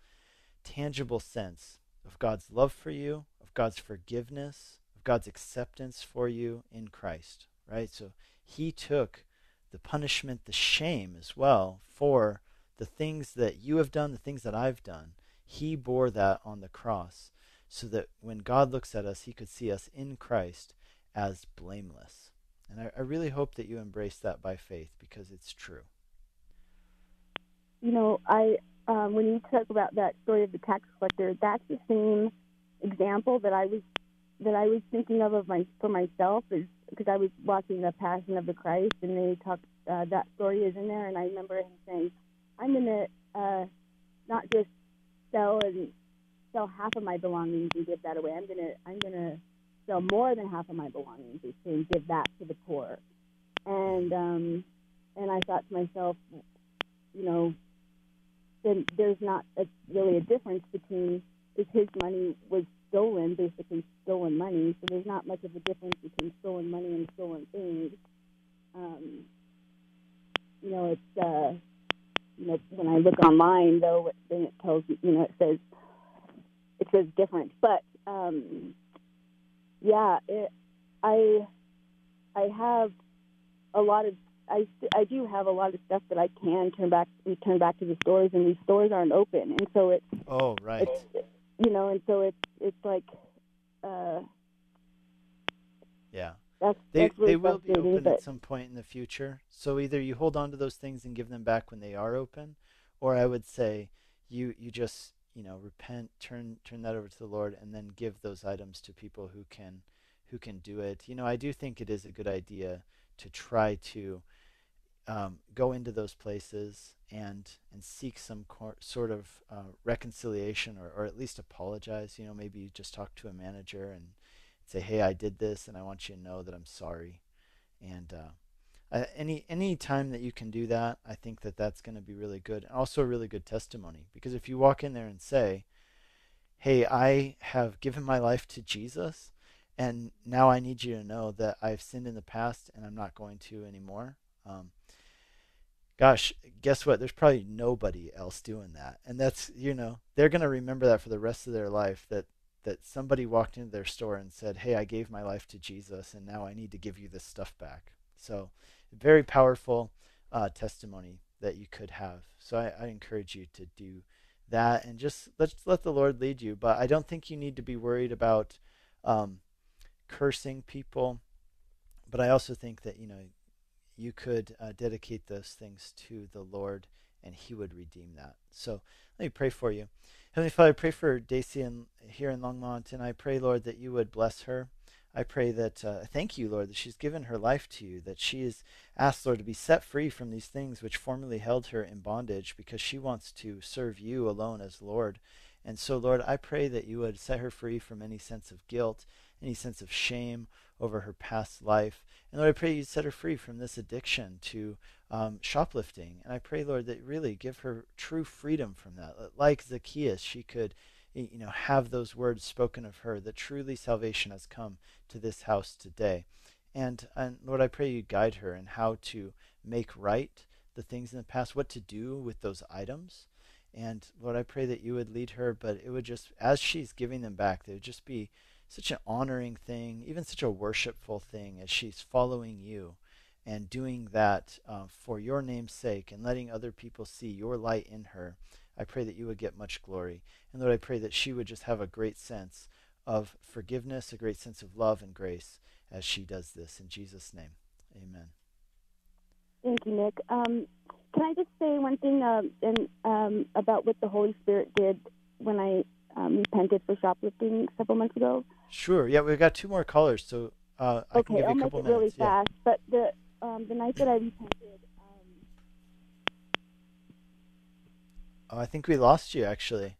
tangible sense of God's love for you, of God's forgiveness, of God's acceptance for you in Christ, right? So he took the punishment, the shame as well, for the things that you have done, the things that I've done. He bore that on the cross so that when God looks at us, he could see us in Christ as blameless. And I, I really hope that you embrace that by faith, because it's true. You know, I um, when you talk about that story of the tax collector, that's the same example that I was that I was thinking of, of my for myself, is because I was watching The Passion of the Christ, and they talk uh, that story is in there, and I remember him saying, "I'm gonna uh, not just sell and sell half of my belongings and give that away. I'm gonna I'm gonna." So more than half of my belongings and give that to the poor." And um, and I thought to myself, you know, then there's not a, really a difference between, if his money was stolen, basically stolen money, so there's not much of a difference between stolen money and stolen things. Um, you know, it's, uh, you know, when I look online, though, then it tells you, you know, it says, it says different. But, um Yeah, it, I I have a lot of I, I do have a lot of stuff that I can turn back return back to the stores, and these stores aren't open, and so it's oh right it's, you know, and so it's it's like uh, yeah that's, they that's really they will be open at some point in the future. So either you hold on to those things and give them back when they are open, or I would say you you just. you know, repent, turn turn that over to the Lord, and then give those items to people who can who can do it. You know, I do think it is a good idea to try to um, go into those places and and seek some cor- sort of uh, reconciliation, or, or at least apologize. You know, maybe you just talk to a manager and say, "Hey, I did this, and I want you to know that I'm sorry." And uh, I, any any time that you can do that, I think that that's going to be really good, and also a really good testimony. Because if you walk in there and say, "Hey, I have given my life to Jesus, and now I need you to know that I've sinned in the past, and I'm not going to anymore," um, gosh, guess what? There's probably nobody else doing that, and that's, you know, they're going to remember that for the rest of their life, that that somebody walked into their store and said, "Hey, I gave my life to Jesus, and now I need to give you this stuff back." So very powerful uh, testimony that you could have. So I, I encourage you to do that, and just let's let the Lord lead you. But I don't think you need to be worried about um, cursing people. But I also think that, you know, you could uh, dedicate those things to the Lord, and he would redeem that. So let me pray for you. Heavenly Father, I pray for Daisy in, here in Longmont, and I pray, Lord, that you would bless her. I pray that, uh, thank you, Lord, that she's given her life to you, that she is asked, Lord, to be set free from these things which formerly held her in bondage, because she wants to serve you alone as Lord. And so, Lord, I pray that you would set her free from any sense of guilt, any sense of shame over her past life. And Lord, I pray you'd set her free from this addiction to um, shoplifting. And I pray, Lord, that really give her true freedom from that. Like Zacchaeus, she could, you know, have those words spoken of her, that truly salvation has come to this house today. And, and Lord, I pray you guide her in how to make right the things in the past, what to do with those items. And Lord, I pray that you would lead her, but it would just, as she's giving them back, they would just be such an honoring thing, even such a worshipful thing as she's following you and doing that uh, for your name's sake and letting other people see your light in her. I pray that you would get much glory. And Lord, I pray that she would just have a great sense of forgiveness, a great sense of love and grace as she does this. In Jesus' name, amen. Thank you, Nick. Um, can I just say one thing uh, in, um, about what the Holy Spirit did when I um, repented for shoplifting several months ago? Sure. Yeah, we've got two more callers, so uh, I okay, can give I'll you a couple minutes. Okay, I'll make it minutes. really yeah. fast. But the um, the night that I repented, Oh, I think we lost you, actually.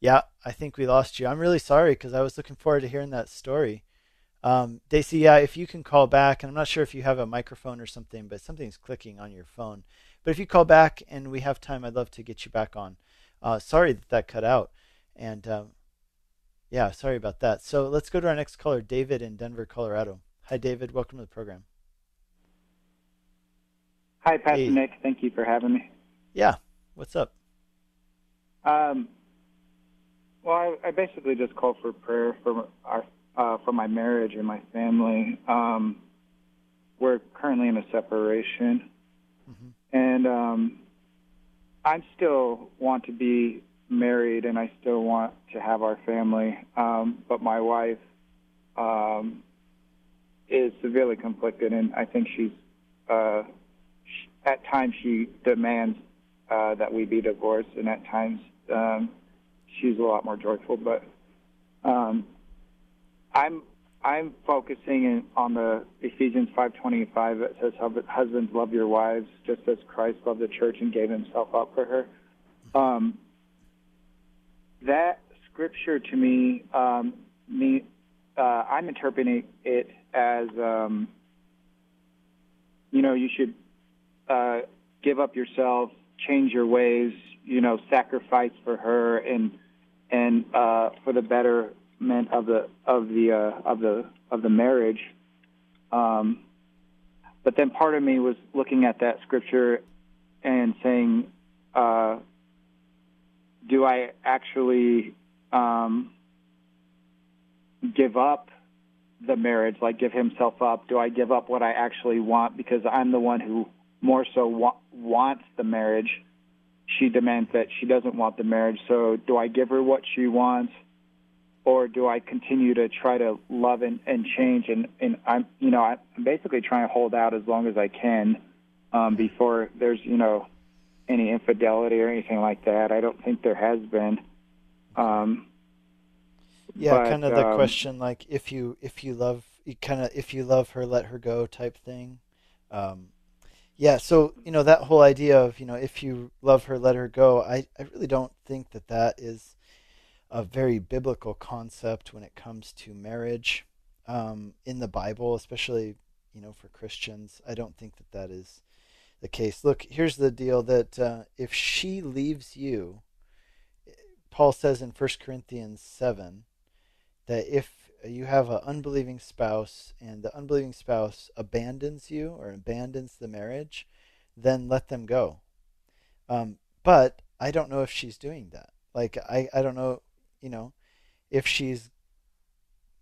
Yeah, I think we lost you. I'm really sorry because I was looking forward to hearing that story. Um, Daisy, yeah, if you can call back, and I'm not sure if you have a microphone or something, but something's clicking on your phone. But if you call back and we have time, I'd love to get you back on. Uh, sorry that that cut out. And um, yeah, sorry about that. So let's go to our next caller, David in Denver, Colorado. Hi, David. Welcome to the program. Hi, Pastor hey. Nick. Thank you for having me. Yeah. What's up? Um, well, I, I basically just called for prayer for our uh, for my marriage and my family. Um, we're currently in a separation, mm-hmm. and um, I still want to be married, and I still want to have our family. Um, but my wife um, is severely conflicted, and I think she's uh, she, at times she demands. Uh, that we be divorced, and at times um, she's a lot more joyful. But um, I'm I'm focusing in, on the Ephesians five twenty-five that says, "Husbands, love your wives, just as Christ loved the church and gave Himself up for her." Um, that scripture to me, um, me uh, I'm interpreting it as um, you know, you should uh, give up yourself. Change your ways, you know, sacrifice for her and and uh, for the betterment of the of the uh, of the of the marriage. Um, but then part of me was looking at that scripture and saying, uh, do I actually um, give up the marriage? Like give himself up? Do I give up what I actually want? Because I'm the one who. More so wa- wants the marriage. She demands that she doesn't want the marriage. So do I give her what she wants, or do I continue to try to love and, and change? And, and I'm, you know, I'm basically trying to hold out as long as I can um, before there's, you know, any infidelity or anything like that. I don't think there has been. Um, yeah, but, kind of the um, question, like if you if you love, kind of if you love her, let her go type thing. Um, Yeah, so, you know, that whole idea of, you know, if you love her, let her go, I, I really don't think that that is a very biblical concept when it comes to marriage um, in the Bible, especially, you know, for Christians. I don't think that that is the case. Look, here's the deal, that uh, if she leaves you, Paul says in First Corinthians seven that if you have an unbelieving spouse and the unbelieving spouse abandons you or abandons the marriage, then let them go. Um, but I don't know if she's doing that. Like, I, I don't know, you know, if she's,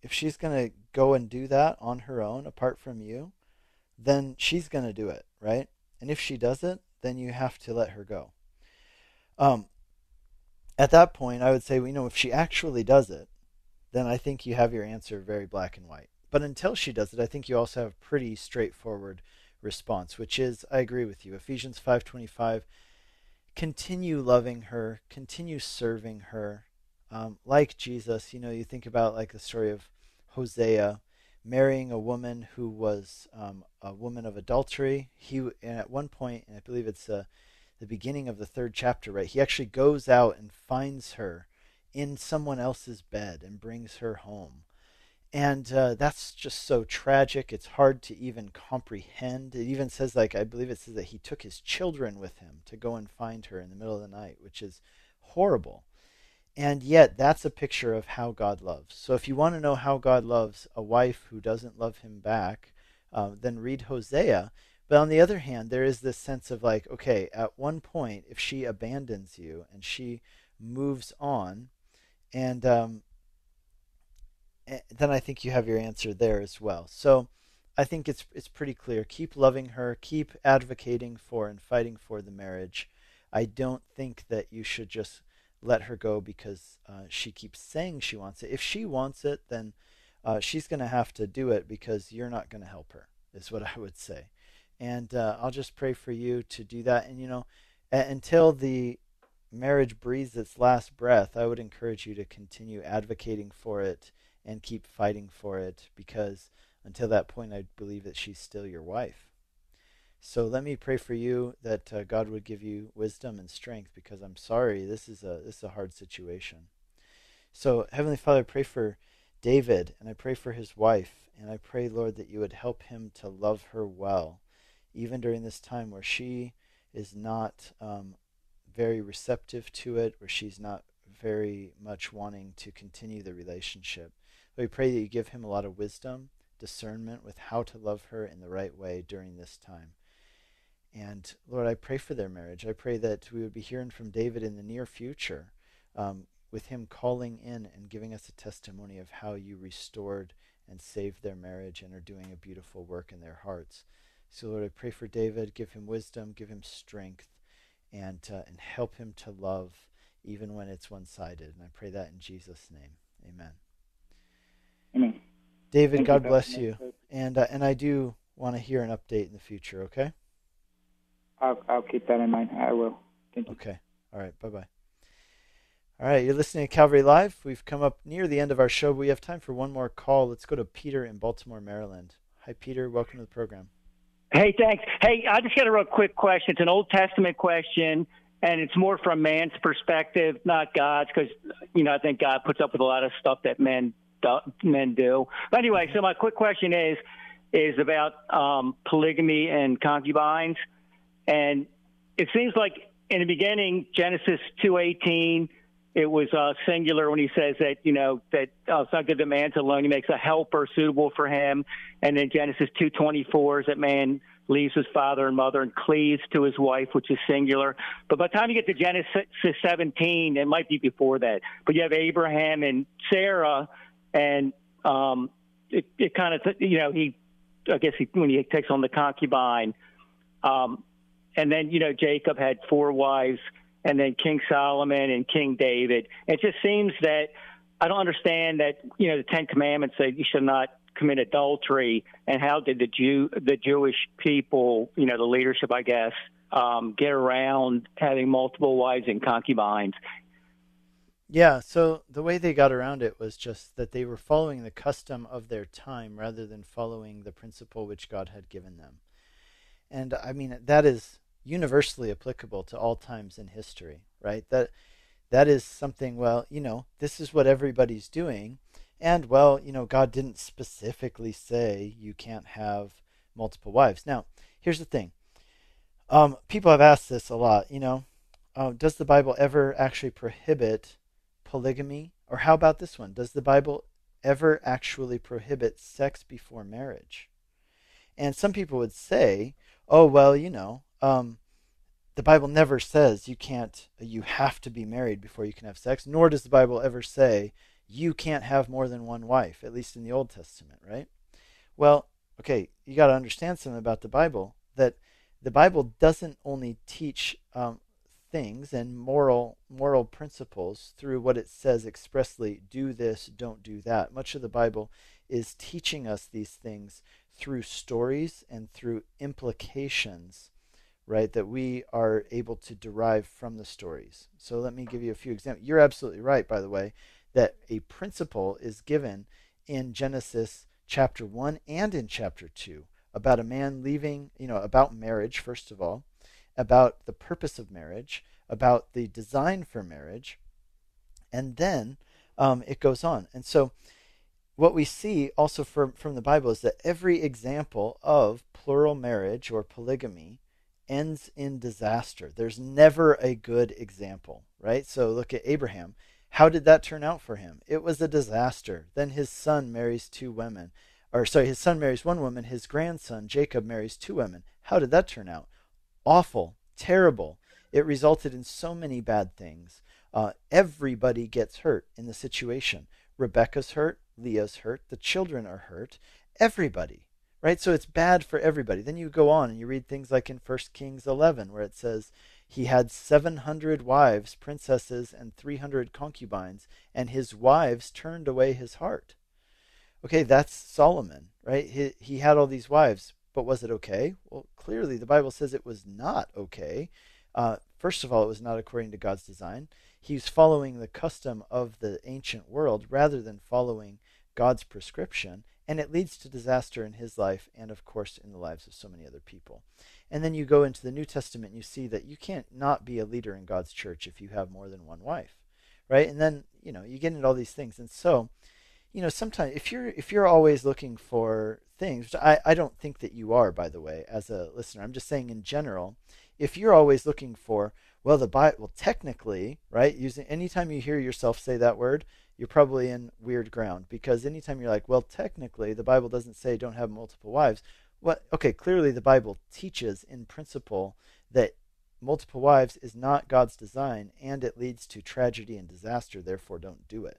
if she's going to go and do that on her own, apart from you, then she's going to do it. Right. And if she doesn't, then you have to let her go. Um, at that point, I would say, you know, if she actually does it, then I think you have your answer very black and white. But until she does it, I think you also have a pretty straightforward response, which is, I agree with you, Ephesians five twenty-five, continue loving her, continue serving her. Um, like Jesus, you know, you think about like the story of Hosea marrying a woman who was um, a woman of adultery. He and at one point, and I believe it's uh, the beginning of the third chapter, right? He actually goes out and finds her in someone else's bed and brings her home. And uh, that's just so tragic. It's hard to even comprehend. It even says, like, I believe it says that he took his children with him to go and find her in the middle of the night, which is horrible. And yet, that's a picture of how God loves. So if you want to know how God loves a wife who doesn't love him back, uh, then read Hosea. But on the other hand, there is this sense of like, okay, at one point, if she abandons you and she moves on, and um, then I think you have your answer there as well. So I think it's it's pretty clear. Keep loving her. Keep advocating for and fighting for the marriage. I don't think that you should just let her go because uh, she keeps saying she wants it. If she wants it, then uh, she's going to have to do it because you're not going to help her, is what I would say. And uh, I'll just pray for you to do that. And, you know, a- until the marriage breathes its last breath, I would encourage you to continue advocating for it and keep fighting for it, because until that point, I believe that she's still your wife. So let me pray for you that uh, God would give you wisdom and strength, because I'm sorry, this is a this is a hard situation. So Heavenly Father, I pray for David, and I pray for his wife, and I pray, Lord, that you would help him to love her well, even during this time where she is not um, very receptive to it, where she's not very much wanting to continue the relationship. But we pray that you give him a lot of wisdom, discernment with how to love her in the right way during this time. And Lord, I pray for their marriage. I pray that we would be hearing from David in the near future, um, with him calling in and giving us a testimony of how you restored and saved their marriage and are doing a beautiful work in their hearts. So Lord, I pray for David, give him wisdom, give him strength, and, uh, and help him to love even when it's one-sided. And I pray that in Jesus' name. Amen. Amen. David, Thank God you, bless you. And, uh, and I do want to hear an update in the future, okay? I'll, I'll keep that in mind. I will. Thank you. Okay. All right. Bye-bye. All right. You're listening to Calvary Live. We've come up near the end of our show, but we have time for one more call. Let's go to Peter in Baltimore, Maryland. Hi, Peter. Welcome to the program. Hey, thanks. Hey, I just got a real quick question. It's an Old Testament question, and it's more from man's perspective, not God's, because, you know, I think God puts up with a lot of stuff that men do. Men do. But anyway, mm-hmm. So my quick question is, is about um, polygamy and concubines. And it seems like in the beginning, Genesis two eighteen, it was uh, singular when he says that, you know, that uh, it's not good that man's alone. He makes a helper suitable for him. And then Genesis two twenty-four is that man leaves his father and mother and cleaves to his wife, which is singular. But by the time you get to Genesis seventeen, it might be before that. But you have Abraham and Sarah, and um, it, it kind of, you know, he, I guess he, when he takes on the concubine, um, and then, you know, Jacob had four wives, and then King Solomon and King David. It just seems that I don't understand that, you know, the Ten Commandments say you should not commit adultery. And how did the Jew, the Jewish people, you know, the leadership, I guess, um, get around having multiple wives and concubines? Yeah, so the way they got around it was just that they were following the custom of their time rather than following the principle which God had given them. And I mean, that is universally applicable to all times in history, right? That that is something, well, you know, this is what everybody's doing. And, well, you know, God didn't specifically say you can't have multiple wives. Now, here's the thing. Um, people have asked this a lot, you know, uh, does the Bible ever actually prohibit polygamy? Or how about this one? Does the Bible ever actually prohibit sex before marriage? And some people would say, oh, well, you know, um, the Bible never says you can't, you have to be married before you can have sex, nor does the Bible ever say you can't have more than one wife, at least in the Old Testament, right? Well, okay, you got to understand something about the Bible, that the Bible doesn't only teach um, things and moral moral principles through what it says expressly, do this, don't do that. Much of the Bible is teaching us these things through stories and through implications, right, that we are able to derive from the stories. So let me give you a few examples. You're absolutely right, by the way, that a principle is given in Genesis chapter one and in chapter two about a man leaving, you know, about marriage, first of all, about the purpose of marriage, about the design for marriage, and then um, it goes on. And so what we see also from, from the Bible is that every example of plural marriage or polygamy ends in disaster. There's never a good example, right? So look at Abraham. How did that turn out for him? It was a disaster. Then his son marries two women. Or sorry, his son marries one woman. His grandson, Jacob, marries two women. How did that turn out? Awful, terrible. It resulted in so many bad things. Uh, everybody gets hurt in the situation. Rebecca's hurt. Leah's hurt. The children are hurt. Everybody, right? So it's bad for everybody. Then you go on and you read things like in First Kings eleven, where it says, he had seven hundred wives, princesses, and three hundred concubines, and his wives turned away his heart. Okay, that's Solomon, right? He, he had all these wives, but was it okay? Well, clearly the Bible says it was not okay. Uh, first of all, it was not according to God's design. He's following the custom of the ancient world rather than following God's prescription, and it leads to disaster in his life and, of course, in the lives of so many other people. And then you go into the New Testament and you see that you can't not be a leader in God's church if you have more than one wife, right? And then, you know, you get into all these things. And so, you know, sometimes if you're if you're always looking for things, which I, I don't think that you are, by the way, as a listener. I'm just saying in general, if you're always looking for, well, the Bible, well, technically, right, using anytime you hear yourself say that word, you're probably in weird ground, because anytime you're like, well, technically, the Bible doesn't say don't have multiple wives. What? Okay, clearly the Bible teaches in principle that multiple wives is not God's design, and it leads to tragedy and disaster. Therefore, don't do it.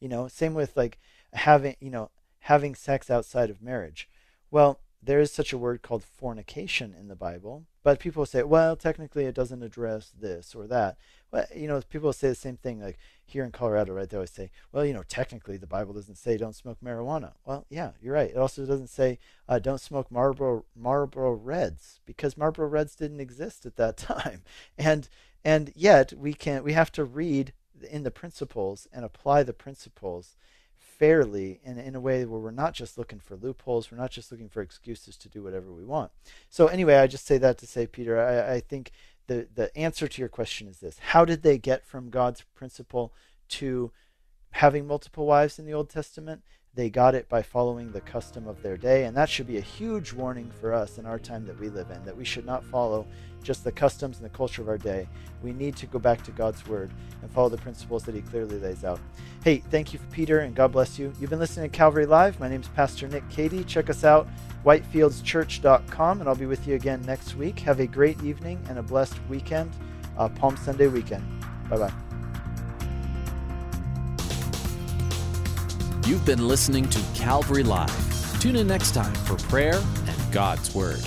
You know, same with like having, you know, having sex outside of marriage. Well, there is such a word called fornication in the Bible, but people say, well, technically it doesn't address this or that. Well, you know, people say the same thing, like here in Colorado, right? They always say, well, you know, technically the Bible doesn't say don't smoke marijuana. Well, yeah, you're right. It also doesn't say uh, don't smoke Marlboro, Marlboro Reds, because Marlboro Reds didn't exist at that time. And, and yet we can, we have to read in the principles and apply the principles fairly and in a way where we're not just looking for loopholes, we're not just looking for excuses to do whatever we want. So anyway, I just say that to say, Peter, I, I think the, the answer to your question is this. How did they get from God's principle to having multiple wives in the Old Testament? They got it by following the custom of their day, and that should be a huge warning for us in our time that we live in, that we should not follow just the customs and the culture of our day. We need to go back to God's word and follow the principles that he clearly lays out. Hey, thank you, Peter, and God bless you. You've been listening to Calvary Live. My name is Pastor Nick Cady. Check us out, whitefields church dot com, and I'll be with you again next week. Have a great evening and a blessed weekend, uh, Palm Sunday weekend. Bye-bye. You've been listening to Calvary Live. Tune in next time for prayer and God's Word.